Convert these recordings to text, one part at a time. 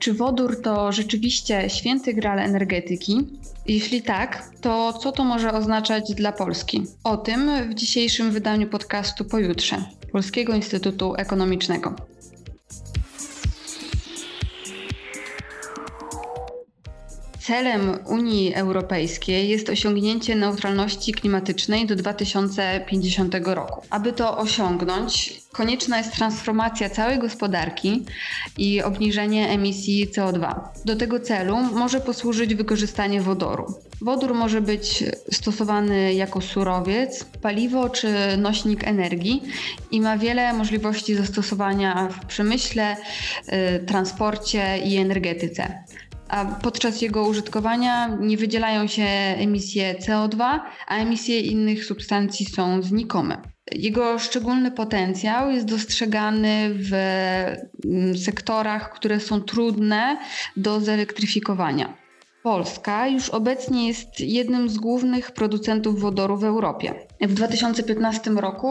Czy wodór to rzeczywiście święty graal energetyki? Jeśli tak, to co to może oznaczać dla Polski? O tym w dzisiejszym wydaniu podcastu Pojutrze Polskiego Instytutu Ekonomicznego. Celem Unii Europejskiej jest osiągnięcie neutralności klimatycznej do 2050 roku. Aby to osiągnąć, konieczna jest transformacja całej gospodarki i obniżenie emisji CO2. Do tego celu może posłużyć wykorzystanie wodoru. Wodór może być stosowany jako surowiec, paliwo czy nośnik energii i ma wiele możliwości zastosowania w przemyśle, transporcie i energetyce. A podczas jego użytkowania nie wydzielają się emisje CO2, a emisje innych substancji są znikome. Jego szczególny potencjał jest dostrzegany w sektorach, które są trudne do zelektryfikowania. Polska już obecnie jest jednym z głównych producentów wodoru w Europie. W 2015 roku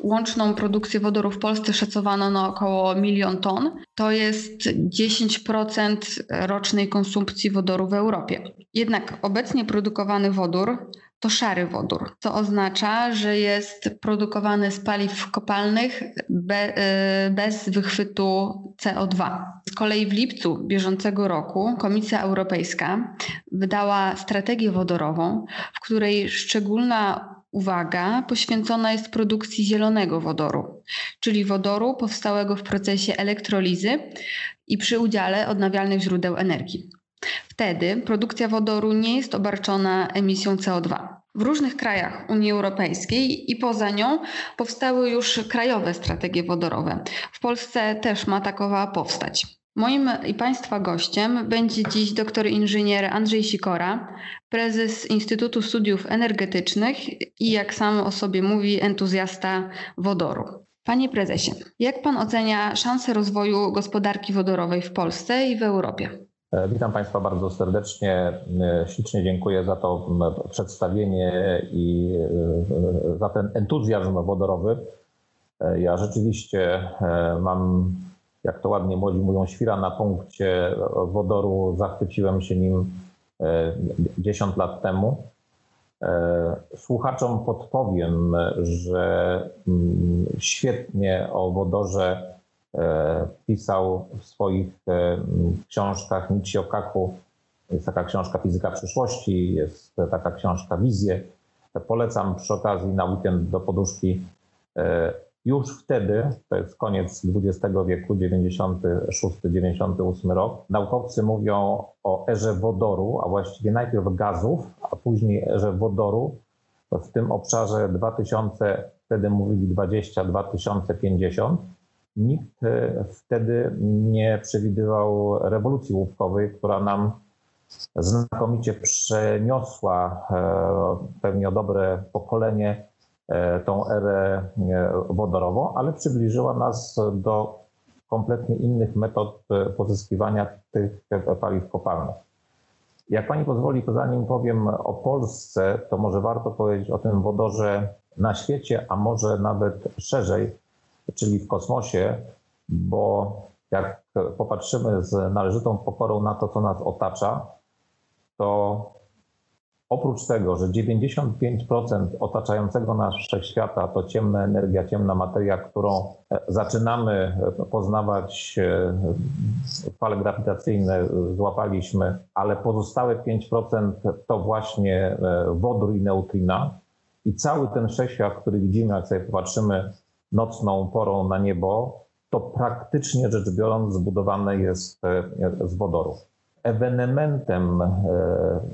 łączną produkcję wodoru w Polsce szacowano na około 1 000 000 ton. To jest 10% rocznej konsumpcji wodoru w Europie. Jednak obecnie produkowany wodór to szary wodór, co oznacza, że jest produkowany z paliw kopalnych bez wychwytu CO2. Z kolei w lipcu bieżącego roku Komisja Europejska wydała strategię wodorową, w której szczególna uwaga poświęcona jest produkcji zielonego wodoru, czyli wodoru powstałego w procesie elektrolizy i przy udziale odnawialnych źródeł energii. Wtedy produkcja wodoru nie jest obarczona emisją CO2. W różnych krajach Unii Europejskiej i poza nią powstały już krajowe strategie wodorowe. W Polsce też ma takowa powstać. Moim i Państwa gościem będzie dziś dr inżynier Andrzej Sikora, prezes Instytutu Studiów Energetycznych i, jak sam o sobie mówi, entuzjasta wodoru. Panie prezesie, jak Pan ocenia szanse rozwoju gospodarki wodorowej w Polsce i w Europie? Witam Państwa bardzo serdecznie, ślicznie dziękuję za to przedstawienie i za ten entuzjazm wodorowy. Ja rzeczywiście mam, jak to ładnie młodzi mówią, świra na punkcie wodoru. Zachwyciłem się nim 10 lat temu. Słuchaczom podpowiem, że świetnie o wodorze pisał w swoich książkach Michio Kaku. Jest taka książka Fizyka przyszłości, jest taka książka Wizje. Polecam przy okazji na weekend do poduszki. Już wtedy, to jest koniec XX wieku, 96-98 rok, naukowcy mówią o erze wodoru, a właściwie najpierw gazów, a później erze wodoru. W tym obszarze 2000, wtedy mówili 20-2050. Nikt wtedy nie przewidywał rewolucji łupkowej, która nam znakomicie przeniosła pewnie o dobre pokolenie tą erę wodorową, ale przybliżyła nas do kompletnie innych metod pozyskiwania tych paliw kopalnych. Jak Pani pozwoli, to zanim powiem o Polsce, to może warto powiedzieć o tym wodorze na świecie, a może nawet szerzej, czyli w kosmosie, bo jak popatrzymy z należytą pokorą na to, co nas otacza, to oprócz tego, że 95% otaczającego nas wszechświata to ciemna energia, ciemna materia, którą zaczynamy poznawać, fale grawitacyjne złapaliśmy, ale pozostałe 5% to właśnie wodór i neutrina. I cały ten wszechświat, który widzimy, jak sobie popatrzymy nocną porą na niebo, to praktycznie rzecz biorąc zbudowane jest z wodoru. Ewenementem,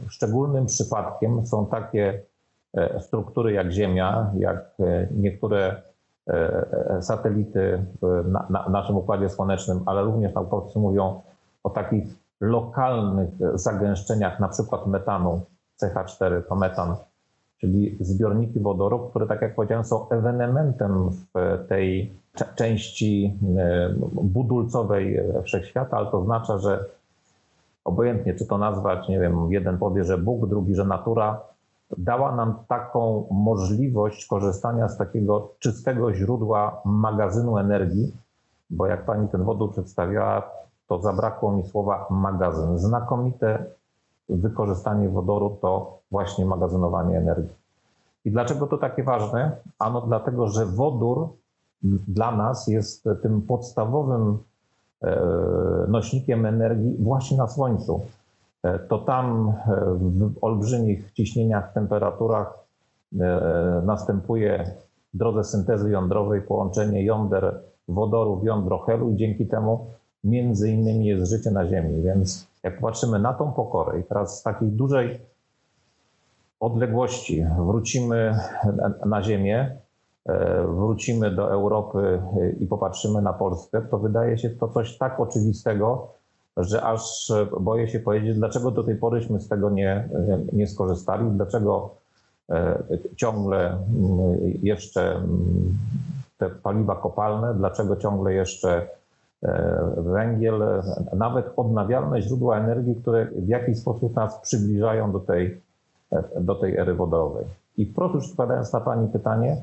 szczególnym przypadkiem są takie struktury jak Ziemia, jak niektóre satelity na naszym Układzie Słonecznym, ale również naukowcy mówią o takich lokalnych zagęszczeniach, na przykład metanu, CH4 to metan, czyli zbiorniki wodoru, które, tak jak powiedziałem, są ewenementem w tej części budulcowej wszechświata, ale to oznacza, że obojętnie czy to nazwać, nie wiem, jeden powie, że Bóg, drugi, że natura, dała nam taką możliwość korzystania z takiego czystego źródła magazynu energii, bo jak Pani ten wodór przedstawiała, to zabrakło mi słowa magazyn. Znakomite wykorzystanie wodoru to właśnie magazynowanie energii. I dlaczego to takie ważne? Ano dlatego, że wodór dla nas jest tym podstawowym nośnikiem energii właśnie na słońcu. To tam w olbrzymich ciśnieniach, temperaturach następuje w drodze syntezy jądrowej połączenie jąder wodoru w jądro helu i dzięki temu między innymi jest życie na Ziemi. Więc jak patrzymy na tą pokorę i teraz z takiej dużej odległości wrócimy na Ziemię, wrócimy do Europy i popatrzymy na Polskę, to wydaje się to coś tak oczywistego, że aż boję się powiedzieć, dlaczego do tej poryśmy z tego nie skorzystali, dlaczego ciągle jeszcze te paliwa kopalne, dlaczego ciągle jeszcze węgiel, nawet odnawialne źródła energii, które w jakiś sposób nas przybliżają do tej ery wodorowej. I wprost już odpowiadając na Pani pytanie,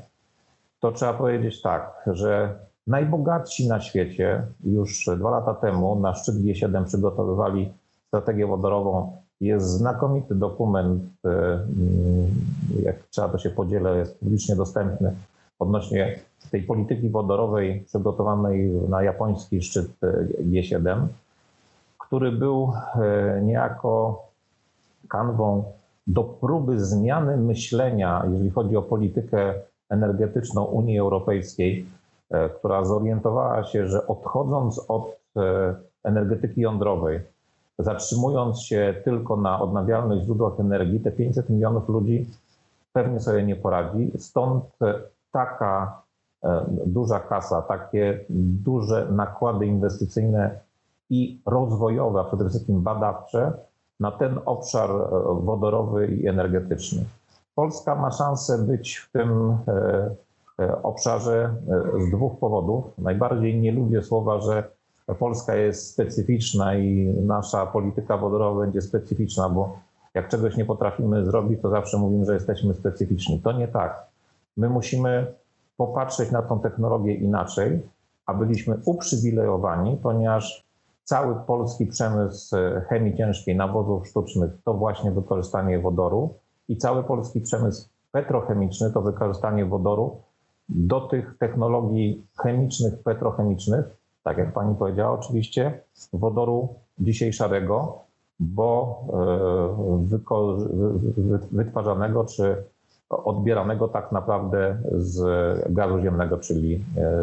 to trzeba powiedzieć tak, że najbogatsi na świecie już 2 lata temu na szczyt G7 przygotowywali strategię wodorową. Jest znakomity dokument, jak trzeba to się podzielę, jest publicznie dostępny odnośnie tej polityki wodorowej przygotowanej na japoński szczyt G7, który był niejako kanwą do próby zmiany myślenia, jeżeli chodzi o politykę energetyczną Unii Europejskiej, która zorientowała się, że odchodząc od energetyki jądrowej, zatrzymując się tylko na odnawialnych źródłach energii, te 500 milionów ludzi pewnie sobie nie poradzi. Stąd taka duża kasa, takie duże nakłady inwestycyjne i rozwojowe, a przede wszystkim badawcze, na ten obszar wodorowy i energetyczny. Polska ma szansę być w tym obszarze z 2 powodów. Najbardziej nie lubię słowa, że Polska jest specyficzna i nasza polityka wodorowa będzie specyficzna, bo jak czegoś nie potrafimy zrobić, to zawsze mówimy, że jesteśmy specyficzni. To nie tak. My musimy popatrzeć na tą technologię inaczej, a byliśmy uprzywilejowani, ponieważ cały polski przemysł chemii ciężkiej, nawozów sztucznych to właśnie wykorzystanie wodoru i cały polski przemysł petrochemiczny to wykorzystanie wodoru do tych technologii chemicznych, petrochemicznych, tak jak Pani powiedziała oczywiście, wodoru dzisiaj szarego, bo wytwarzanego czy odbieranego tak naprawdę z gazu ziemnego,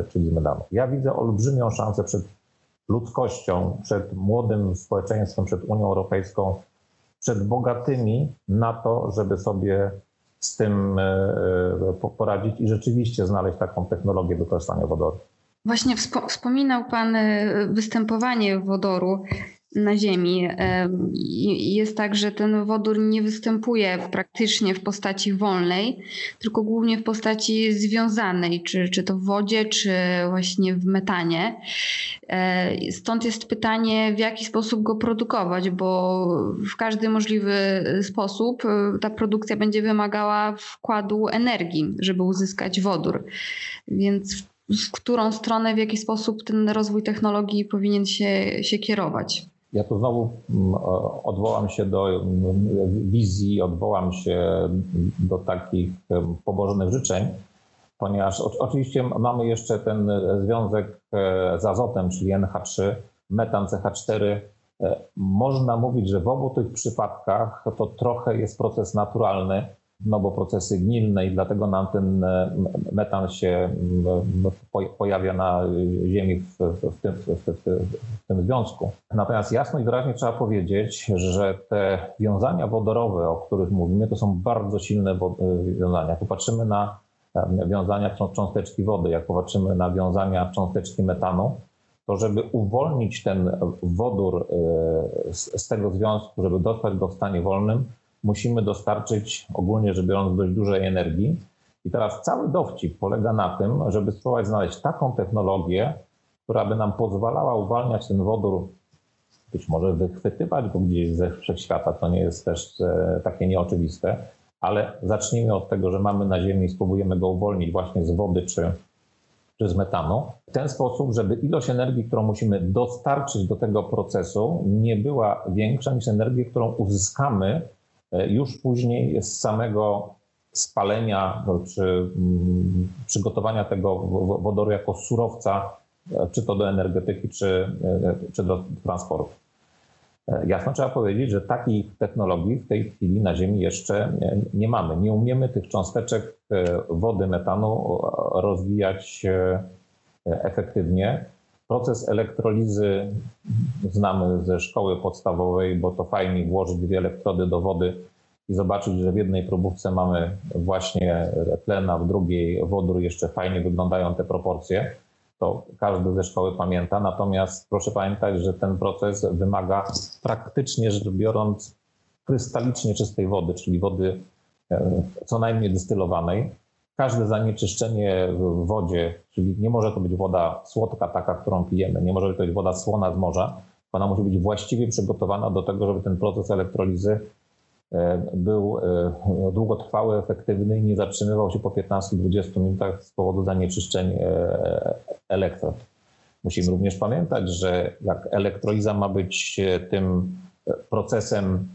czyli metanu. Ja widzę olbrzymią szansę przed ludzkością, przed młodym społeczeństwem, przed Unią Europejską, przed bogatymi na to, żeby sobie z tym poradzić i rzeczywiście znaleźć taką technologię wykorzystania wodoru. Właśnie wspominał Pan występowanie wodoru na Ziemi. Jest tak, że ten wodór nie występuje praktycznie w postaci wolnej, tylko głównie w postaci związanej, czy to w wodzie, czy właśnie w metanie. Stąd jest pytanie, w jaki sposób go produkować, bo w każdy możliwy sposób ta produkcja będzie wymagała wkładu energii, żeby uzyskać wodór. Więc w którą stronę, w jaki sposób ten rozwój technologii powinien się kierować? Ja tu znowu odwołam się do wizji, odwołam się do takich pobożnych życzeń, ponieważ oczywiście mamy jeszcze ten związek z azotem, czyli NH3, metan CH4. Można mówić, że w obu tych przypadkach to trochę jest proces naturalny, no bo procesy gnilne i dlatego nam ten metan się pojawia na Ziemi w tym związku. Natomiast jasno i wyraźnie trzeba powiedzieć, że te wiązania wodorowe, o których mówimy, to są bardzo silne wiązania. Jak popatrzymy na wiązania cząsteczki wody, jak popatrzymy na wiązania cząsteczki metanu, to żeby uwolnić ten wodór z tego związku, żeby dostać go w stanie wolnym, musimy dostarczyć ogólnie rzecz biorąc dość dużej energii. I teraz cały dowcip polega na tym, żeby spróbować znaleźć taką technologię, która by nam pozwalała uwalniać ten wodór, być może wychwytywać go gdzieś ze wszechświata, to nie jest też takie nieoczywiste, ale zacznijmy od tego, że mamy na Ziemi i spróbujemy go uwolnić właśnie z wody czy, czy z metanu, w ten sposób, żeby ilość energii, którą musimy dostarczyć do tego procesu, nie była większa niż energię, którą uzyskamy już później z samego spalenia czy przygotowania tego wodoru jako surowca, czy to do energetyki, czy do transportu. Jasno trzeba powiedzieć, że takich technologii w tej chwili na Ziemi jeszcze nie mamy. Nie umiemy tych cząsteczek wody, metanu rozwijać efektywnie. Proces elektrolizy znamy ze szkoły podstawowej, bo to fajnie włożyć dwie elektrody do wody i zobaczyć, że w jednej probówce mamy właśnie tlen, a w drugiej wodór. Jeszcze fajnie wyglądają te proporcje. To każdy ze szkoły pamięta, natomiast proszę pamiętać, że ten proces wymaga praktycznie rzecz biorąc krystalicznie czystej wody, czyli wody co najmniej dystylowanej. Każde zanieczyszczenie w wodzie, czyli nie może to być woda słodka taka, którą pijemy, nie może to być woda słona z morza, ona musi być właściwie przygotowana do tego, żeby ten proces elektrolizy był długotrwały, efektywny i nie zatrzymywał się po 15-20 minutach z powodu zanieczyszczeń elektrod. Musimy również pamiętać, że jak elektroliza ma być tym procesem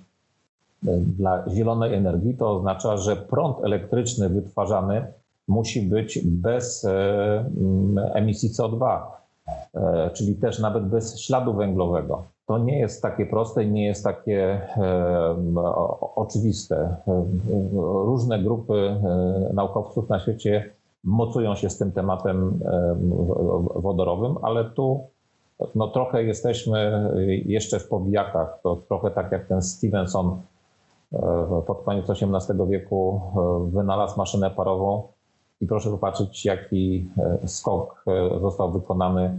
dla zielonej energii, to oznacza, że prąd elektryczny wytwarzany musi być bez emisji CO2, czyli też nawet bez śladu węglowego. To nie jest takie proste i nie jest takie oczywiste. Różne grupy naukowców na świecie mocują się z tym tematem wodorowym, ale tu no, trochę jesteśmy jeszcze w powijakach. To trochę tak jak ten Stevenson pod koniec XVIII wieku wynalazł maszynę parową i proszę popatrzeć, jaki skok został wykonany,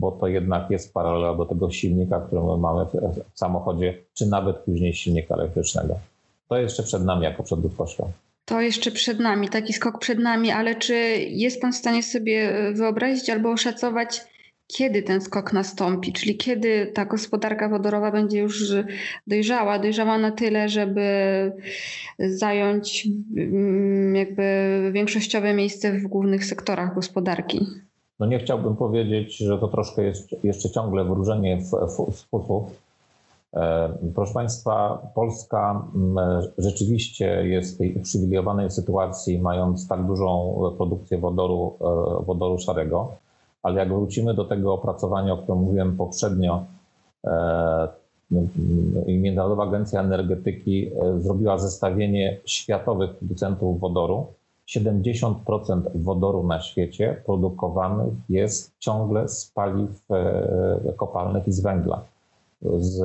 bo to jednak jest paralela do tego silnika, który my mamy w samochodzie, czy nawet później silnika elektrycznego. To jeszcze przed nami jako przodówkością. To jeszcze przed nami, taki skok przed nami, ale czy jest Pan w stanie sobie wyobrazić albo oszacować, kiedy ten skok nastąpi? Czyli kiedy ta gospodarka wodorowa będzie już dojrzała na tyle, żeby zająć jakby większościowe miejsce w głównych sektorach gospodarki? No nie chciałbym powiedzieć, że to troszkę jest jeszcze ciągle wróżenie z fusów. Proszę Państwa, Polska rzeczywiście jest w tej uprzywilejowanej sytuacji, mając tak dużą produkcję wodoru szarego, ale jak wrócimy do tego opracowania, o którym mówiłem poprzednio, Międzynarodowa Agencja Energetyki zrobiła zestawienie światowych producentów wodoru. 70% wodoru na świecie produkowanych jest ciągle z paliw kopalnych i z węgla. Z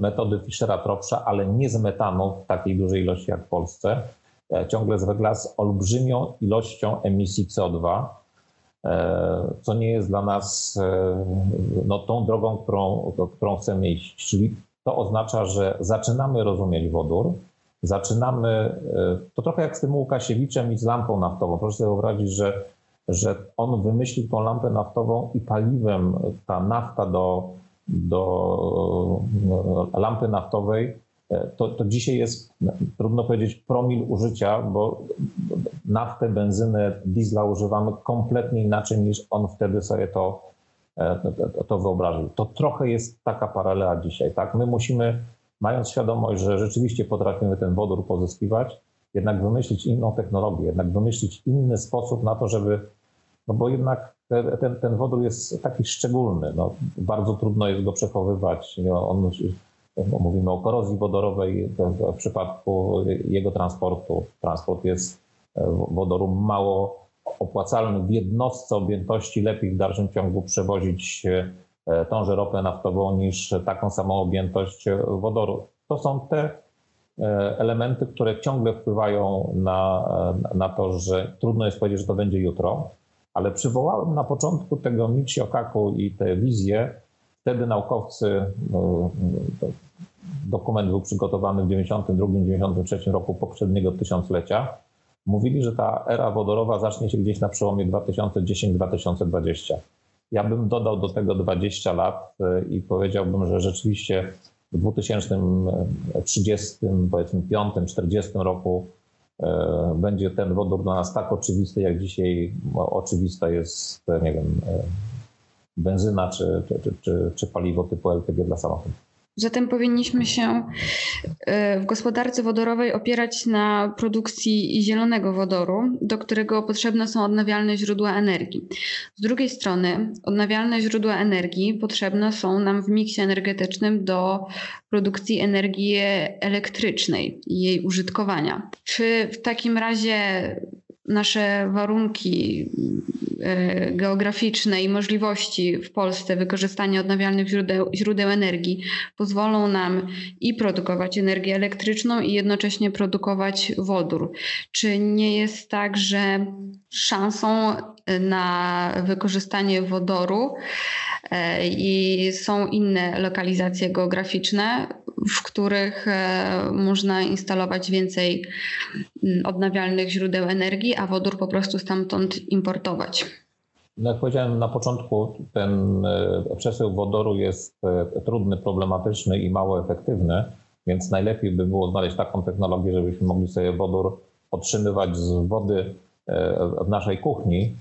metody Fischera-Tropscha, ale nie z metanu w takiej dużej ilości jak w Polsce. Ciągle z węgla z olbrzymią ilością emisji CO2, co nie jest dla nas no, tą drogą, którą chcemy iść. Czyli to oznacza, że zaczynamy rozumieć wodór. Zaczynamy, to trochę jak z tym Łukasiewiczem i z lampą naftową. Proszę sobie wyobrazić, że on wymyślił tą lampę naftową i paliwem ta nafta do lampy naftowej, to dzisiaj jest, trudno powiedzieć, promil użycia, bo naftę, benzynę, diesla używamy kompletnie inaczej niż on wtedy sobie to wyobraził. To trochę jest taka paralela dzisiaj, tak? My musimy, mając świadomość, że rzeczywiście potrafimy ten wodór pozyskiwać, jednak wymyślić inną technologię, jednak wymyślić inny sposób na to, żeby, no bo jednak ten wodór jest taki szczególny, no, bardzo trudno jest go przechowywać. On, mówimy o korozji wodorowej w przypadku jego transportu. Transport jest wodoru mało opłacalny. W jednostce objętości lepiej w dalszym ciągu przewozić tąże ropę naftową niż taką samą objętość wodoru. To są te elementy, które ciągle wpływają na to, że trudno jest powiedzieć, że to będzie jutro, ale przywołałem na początku tego Michio Kaku i te wizje. Wtedy naukowcy, dokument był przygotowany w 1992-1993 roku poprzedniego tysiąclecia, mówili, że ta era wodorowa zacznie się gdzieś na przełomie 2010-2020. Ja bym dodał do tego 20 lat i powiedziałbym, że rzeczywiście w 2030, powiedzmy 2045-2040 roku będzie ten wodór dla nas tak oczywisty, jak dzisiaj oczywista jest, nie wiem, benzyna czy paliwo typu LPG dla samochodu. Zatem powinniśmy się w gospodarce wodorowej opierać na produkcji zielonego wodoru, do którego potrzebne są odnawialne źródła energii. Z drugiej strony odnawialne źródła energii potrzebne są nam w miksie energetycznym do produkcji energii elektrycznej i jej użytkowania. Czy w takim razie nasze warunki geograficzne i możliwości w Polsce wykorzystania odnawialnych źródeł energii pozwolą nam i produkować energię elektryczną, i jednocześnie produkować wodór? Czy nie jest tak, że szansą na wykorzystanie wodoru i są inne lokalizacje geograficzne, w których można instalować więcej odnawialnych źródeł energii, a wodór po prostu stamtąd importować? Jak powiedziałem na początku, ten przesył wodoru jest trudny, problematyczny i mało efektywny, więc najlepiej by było znaleźć taką technologię, żebyśmy mogli sobie wodór otrzymywać z wody w naszej kuchni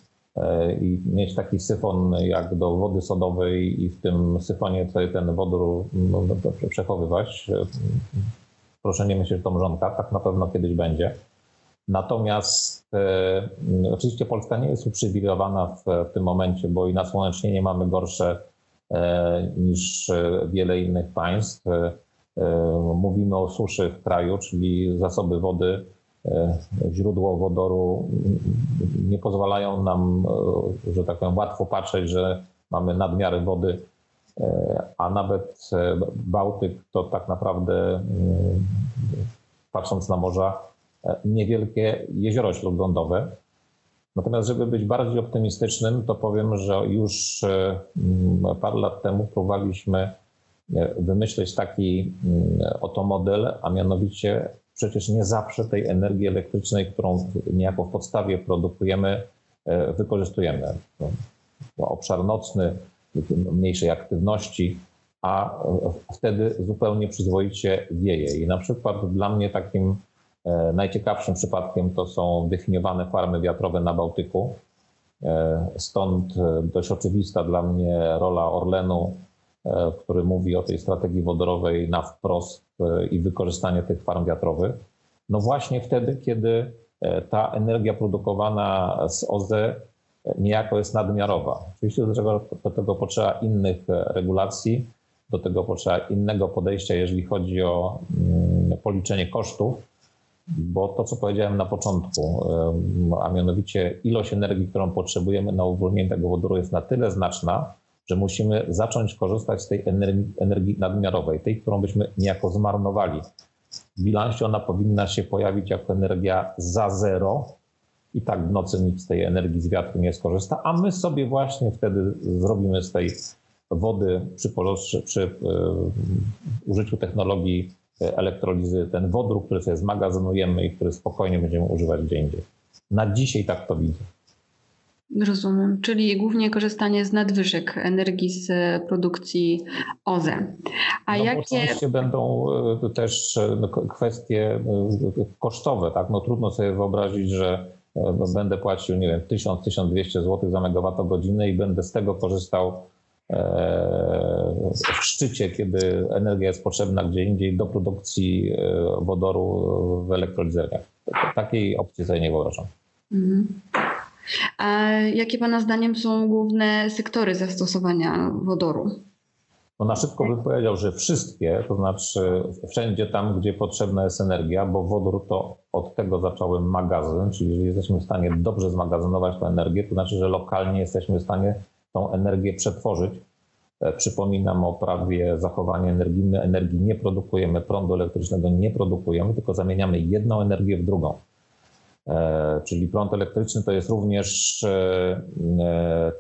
i mieć taki syfon jak do wody sodowej i w tym syfonie sobie ten wodór przechowywać. Proszę nie myśleć, że to mrzonka, tak na pewno kiedyś będzie. Natomiast oczywiście Polska nie jest uprzywilejowana w tym momencie, bo i nasłonecznienie mamy gorsze niż wiele innych państw. Mówimy o suszy w kraju, czyli zasoby wody, źródło wodoru nie pozwalają nam, że tak powiem, łatwo patrzeć, że mamy nadmiary wody, a nawet Bałtyk to tak naprawdę, patrząc na morza, niewielkie jezioro śródlądowe. Natomiast żeby być bardziej optymistycznym, to powiem, że już parę lat temu próbowaliśmy wymyśleć taki oto model, a mianowicie przecież nie zawsze tej energii elektrycznej, którą niejako w podstawie produkujemy, wykorzystujemy. Obszar nocny, mniejszej aktywności, a wtedy zupełnie przyzwoicie wieje. I na przykład dla mnie takim najciekawszym przypadkiem to są definiowane farmy wiatrowe na Bałtyku. Stąd dość oczywista dla mnie rola Orlenu, który mówi o tej strategii wodorowej na wprost i wykorzystanie tych farm wiatrowych. No właśnie wtedy, kiedy ta energia produkowana z OZE niejako jest nadmiarowa. Oczywiście do tego potrzeba innych regulacji, do tego potrzeba innego podejścia, jeżeli chodzi o policzenie kosztów, bo to, co powiedziałem na początku, a mianowicie ilość energii, którą potrzebujemy na uwolnienie tego wodoru, jest na tyle znaczna, że musimy zacząć korzystać z tej energii nadmiarowej, tej, którą byśmy niejako zmarnowali. W bilansie ona powinna się pojawić jako energia za zero. I tak w nocy nikt z tej energii z wiatru nie skorzysta, a my sobie właśnie wtedy zrobimy z tej wody przy użyciu technologii elektrolizy ten wodór, który sobie zmagazynujemy i który spokojnie będziemy używać gdzie indziej. Na dzisiaj tak to widzę. Rozumiem, czyli głównie korzystanie z nadwyżek energii z produkcji OZE. A no, jakie... Oczywiście będą też kwestie kosztowe, tak? No, trudno sobie wyobrazić, że będę płacił, nie wiem, 1000-1200 zł za megawattogodzinę i będę z tego korzystał w szczycie, kiedy energia jest potrzebna gdzie indziej do produkcji wodoru w elektrolizerniach. Takiej opcji sobie nie wyobrażam. Mhm. A jakie Pana zdaniem są główne sektory zastosowania wodoru? No na szybko bym powiedział, że wszystkie, to znaczy wszędzie tam, gdzie potrzebna jest energia, bo wodór to od tego zacząłem magazyn, czyli jeżeli jesteśmy w stanie dobrze zmagazynować tę energię, to znaczy, że lokalnie jesteśmy w stanie tą energię przetworzyć. Przypominam o prawie zachowania energii. My energii nie produkujemy, prądu elektrycznego nie produkujemy, tylko zamieniamy jedną energię w drugą. Czyli prąd elektryczny to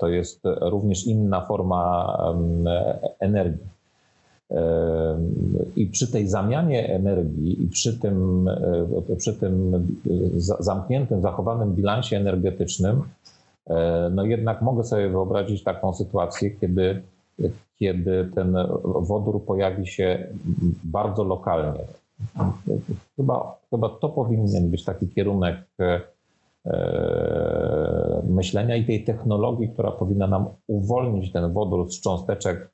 jest również inna forma energii. I przy tej zamianie energii i przy tym zamkniętym, zachowanym bilansie energetycznym, no jednak mogę sobie wyobrazić taką sytuację, kiedy ten wodór pojawi się bardzo lokalnie. Chyba to powinien być taki kierunek myślenia i tej technologii, która powinna nam uwolnić ten wodór z cząsteczek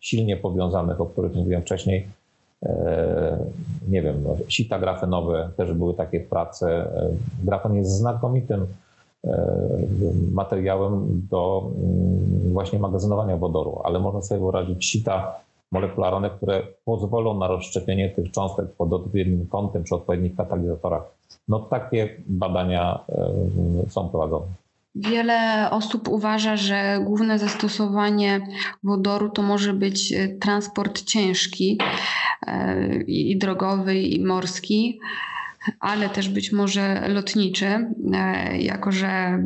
silnie powiązanych, o których mówiłem wcześniej. Nie wiem, sita grafenowe też były takie prace. Grafen jest znakomitym materiałem do właśnie magazynowania wodoru, ale można sobie wyobrazić sita molekularne, które pozwolą na rozszczepienie tych cząstek pod odpowiednim kątem przy odpowiednich katalizatorach. No takie badania są prowadzone. Wiele osób uważa, że główne zastosowanie wodoru to może być transport ciężki i drogowy, i morski, ale też być może lotniczy, jako że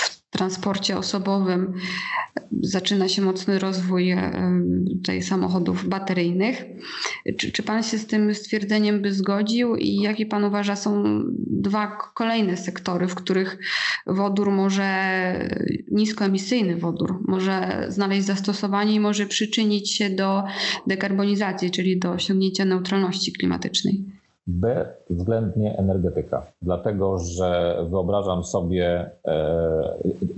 w transporcie osobowym zaczyna się mocny rozwój tutaj samochodów bateryjnych. Czy pan się z tym stwierdzeniem by zgodził i jakie pan uważa są dwa kolejne sektory, w których wodór może, niskoemisyjny wodór może znaleźć zastosowanie i może przyczynić się do dekarbonizacji, czyli do osiągnięcia neutralności klimatycznej? Bezwzględnie energetyka, dlatego że wyobrażam sobie,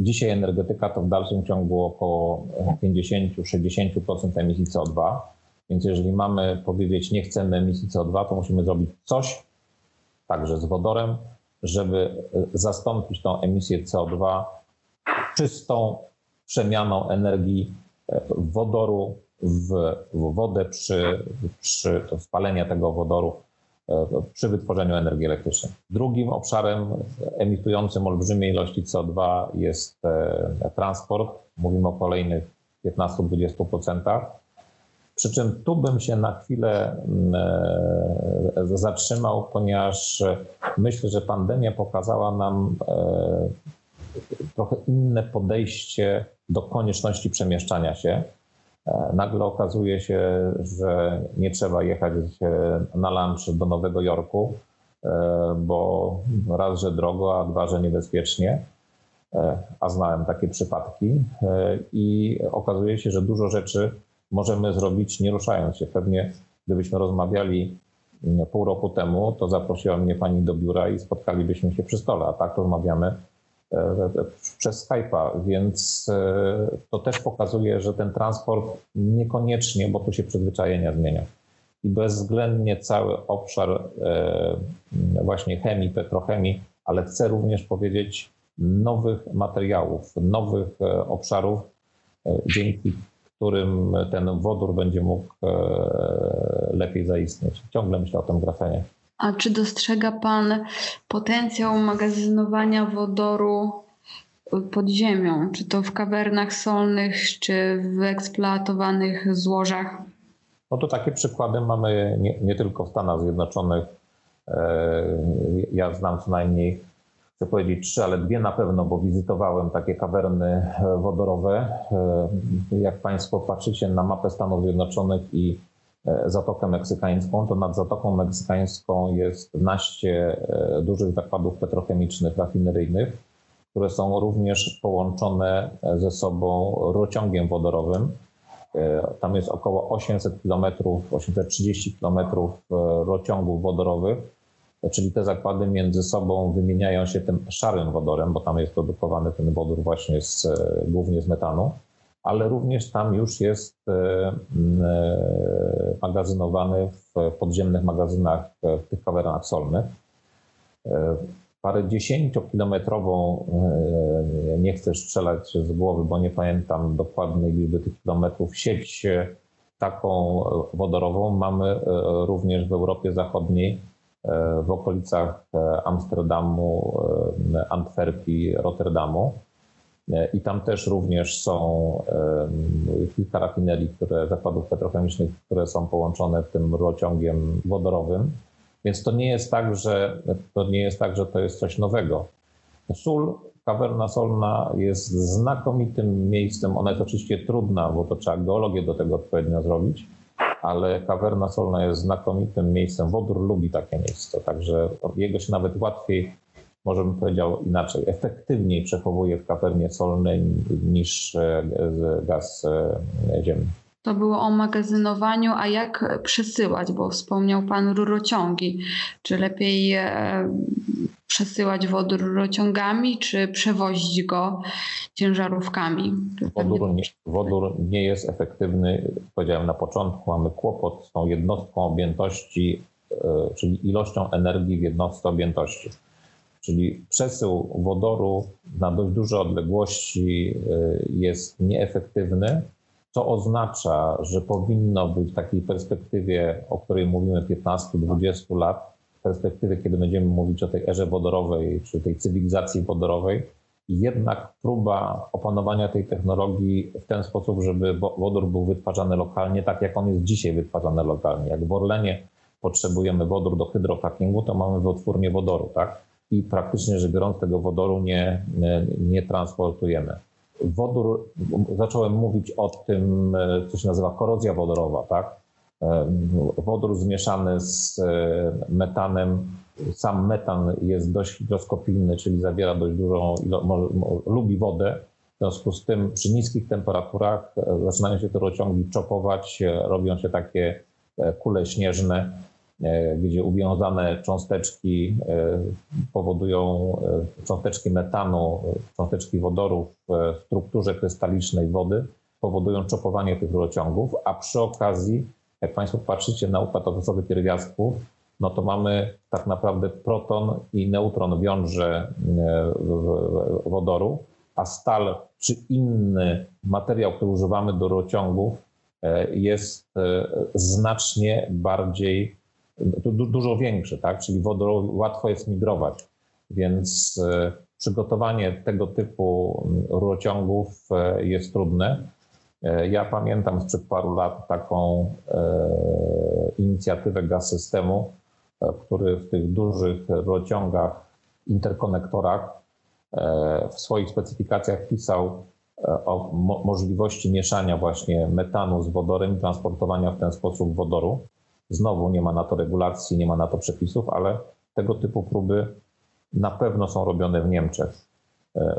dzisiaj energetyka to w dalszym ciągu około 50-60% emisji CO2, więc jeżeli mamy powiedzieć nie chcemy emisji CO2, to musimy zrobić coś, także z wodorem, żeby zastąpić tą emisję CO2 czystą przemianą energii wodoru w wodę przy spaleniu tego wodoru przy wytworzeniu energii elektrycznej. Drugim obszarem emitującym olbrzymie ilości CO2 jest transport. Mówimy o kolejnych 15-20%. Przy czym tu bym się na chwilę zatrzymał, ponieważ myślę, że pandemia pokazała nam trochę inne podejście do konieczności przemieszczania się. Nagle okazuje się, że nie trzeba jechać na lunch do Nowego Jorku, bo raz, że drogo, a dwa, że niebezpiecznie, a znałem takie przypadki i okazuje się, że dużo rzeczy możemy zrobić nie ruszając się. Pewnie gdybyśmy rozmawiali pół roku temu, to zaprosiła mnie pani do biura i spotkalibyśmy się przy stole, a tak rozmawiamy przez Skype'a, więc to też pokazuje, że ten transport niekoniecznie, bo tu się przyzwyczajenia zmienia. I bezwzględnie cały obszar właśnie chemii, petrochemii, ale chcę również powiedzieć nowych materiałów, nowych obszarów, dzięki którym ten wodór będzie mógł lepiej zaistnieć. Ciągle myślę o tym grafenie. A czy dostrzega pan potencjał magazynowania wodoru pod ziemią? Czy to w kawernach solnych, czy w eksploatowanych złożach? No to takie przykłady mamy nie tylko w Stanach Zjednoczonych. Ja znam co najmniej, chcę powiedzieć 3, ale 2 na pewno, bo wizytowałem takie kawerny wodorowe. Jak państwo patrzycie na mapę Stanów Zjednoczonych i Zatokę Meksykańską, to nad Zatoką Meksykańską jest 12 dużych zakładów petrochemicznych, rafineryjnych, które są również połączone ze sobą rurociągiem wodorowym. Tam jest około 800 km, 830 km rurociągów wodorowych, czyli te zakłady między sobą wymieniają się tym szarym wodorem, bo tam jest produkowany ten wodór właśnie głównie z metanu. Ale również tam już jest magazynowany w podziemnych magazynach, w tych kawernach solnych. Parę dziesięciokilometrową, nie chcę strzelać z głowy, bo nie pamiętam dokładnej liczby tych kilometrów, sieć taką wodorową mamy również w Europie Zachodniej, w okolicach Amsterdamu, Antwerpii, Rotterdamu. I tam też również są kilka rafinerii, zakładów petrochemicznych, które są połączone tym rurociągiem wodorowym. Więc to nie jest tak, że to jest coś nowego. Sól, kawerna solna jest znakomitym miejscem. Ona jest oczywiście trudna, bo to trzeba geologię do tego odpowiednio zrobić, ale kawerna solna jest znakomitym miejscem. Wodór lubi takie miejsce, także jego się nawet łatwiej, może bym powiedział inaczej, efektywniej przechowuje w kawernie solnej niż gaz ziemny. to było o magazynowaniu, a jak przesyłać, bo wspomniał Pan rurociągi. Czy lepiej przesyłać wodór rurociągami, czy przewozić go ciężarówkami? Wodór nie jest efektywny. Powiedziałem na początku, mamy kłopot z tą jednostką objętości, czyli ilością energii w jednostce objętości. Czyli przesył wodoru na dość duże odległości jest nieefektywny, co oznacza, że powinno być w takiej perspektywie, o której mówimy 15-20 lat, w perspektywie, kiedy będziemy mówić o tej erze wodorowej, czy tej cywilizacji wodorowej, jednak próba opanowania tej technologii w ten sposób, żeby wodór był wytwarzany lokalnie, tak jak on jest dzisiaj wytwarzany lokalnie. Jak w Orlenie potrzebujemy wodór do hydrofrackingu, to mamy wytwórnię wodoru, tak? I praktycznie rzecz biorąc tego wodoru nie transportujemy. Wodór, zacząłem mówić o tym, co się nazywa korozja wodorowa, tak? Wodór zmieszany z metanem, sam metan jest dość higroskopijny, czyli zawiera dość dużą ilość, lubi wodę. W związku z tym przy niskich temperaturach zaczynają się te rurociągi czopować, robią się takie kule śnieżne, gdzie uwiązane cząsteczki powodują cząsteczki metanu, cząsteczki wodoru w strukturze krystalicznej wody, powodują czopowanie tych rurociągów, a przy okazji, jak Państwo patrzycie na układ otoczkowy pierwiastków, no to mamy tak naprawdę proton i neutron wiąże wodoru, a stal czy inny materiał, który używamy do rurociągów, jest znacznie bardziej dużo większy, tak? Czyli wodorowi łatwo jest migrować, więc przygotowanie tego typu rurociągów jest trudne. Ja pamiętam sprzed paru lat taką inicjatywę Gazsystemu, który w tych dużych rurociągach, interkonektorach w swoich specyfikacjach pisał o możliwości mieszania właśnie metanu z wodorem i transportowania w ten sposób wodoru. Znowu nie ma na to regulacji, nie ma na to przepisów, ale tego typu próby na pewno są robione w Niemczech.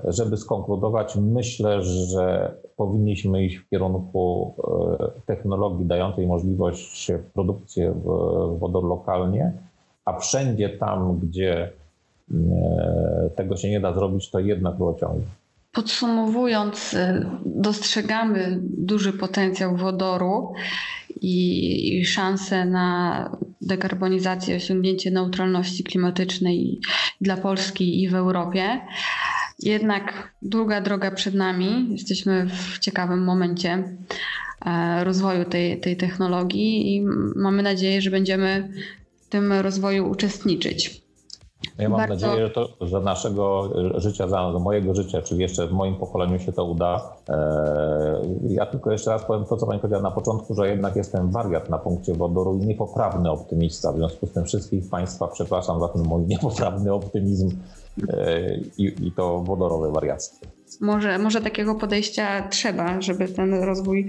Żeby skonkludować, myślę, że powinniśmy iść w kierunku technologii dającej możliwość produkcji wodoru lokalnie, a wszędzie tam, gdzie tego się nie da zrobić, to jednak rurociągi. Podsumowując, dostrzegamy duży potencjał wodoru i szansę na dekarbonizację, osiągnięcie neutralności klimatycznej dla Polski i w Europie. Jednak długa droga przed nami, jesteśmy w ciekawym momencie rozwoju tej technologii i mamy nadzieję, że będziemy w tym rozwoju uczestniczyć. Ja mam nadzieję, że naszego życia, mojego życia, czyli jeszcze w moim pokoleniu się to uda. Ja tylko jeszcze raz powiem to, co Pani powiedziała na początku, że jednak jestem wariat na punkcie wodoru i niepoprawny optymista. W związku z tym wszystkich Państwa przepraszam za ten mój niepoprawny optymizm i to wodorowe wariactwo. Może takiego podejścia trzeba, żeby ten rozwój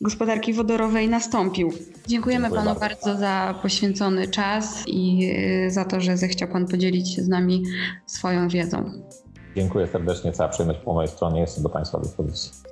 gospodarki wodorowej nastąpił. Dziękuję Panu bardzo za poświęcony czas i za to, że zechciał Pan podzielić się z nami swoją wiedzą. Dziękuję serdecznie, cała przyjemność po mojej stronie, jestem do Państwa dyspozycji.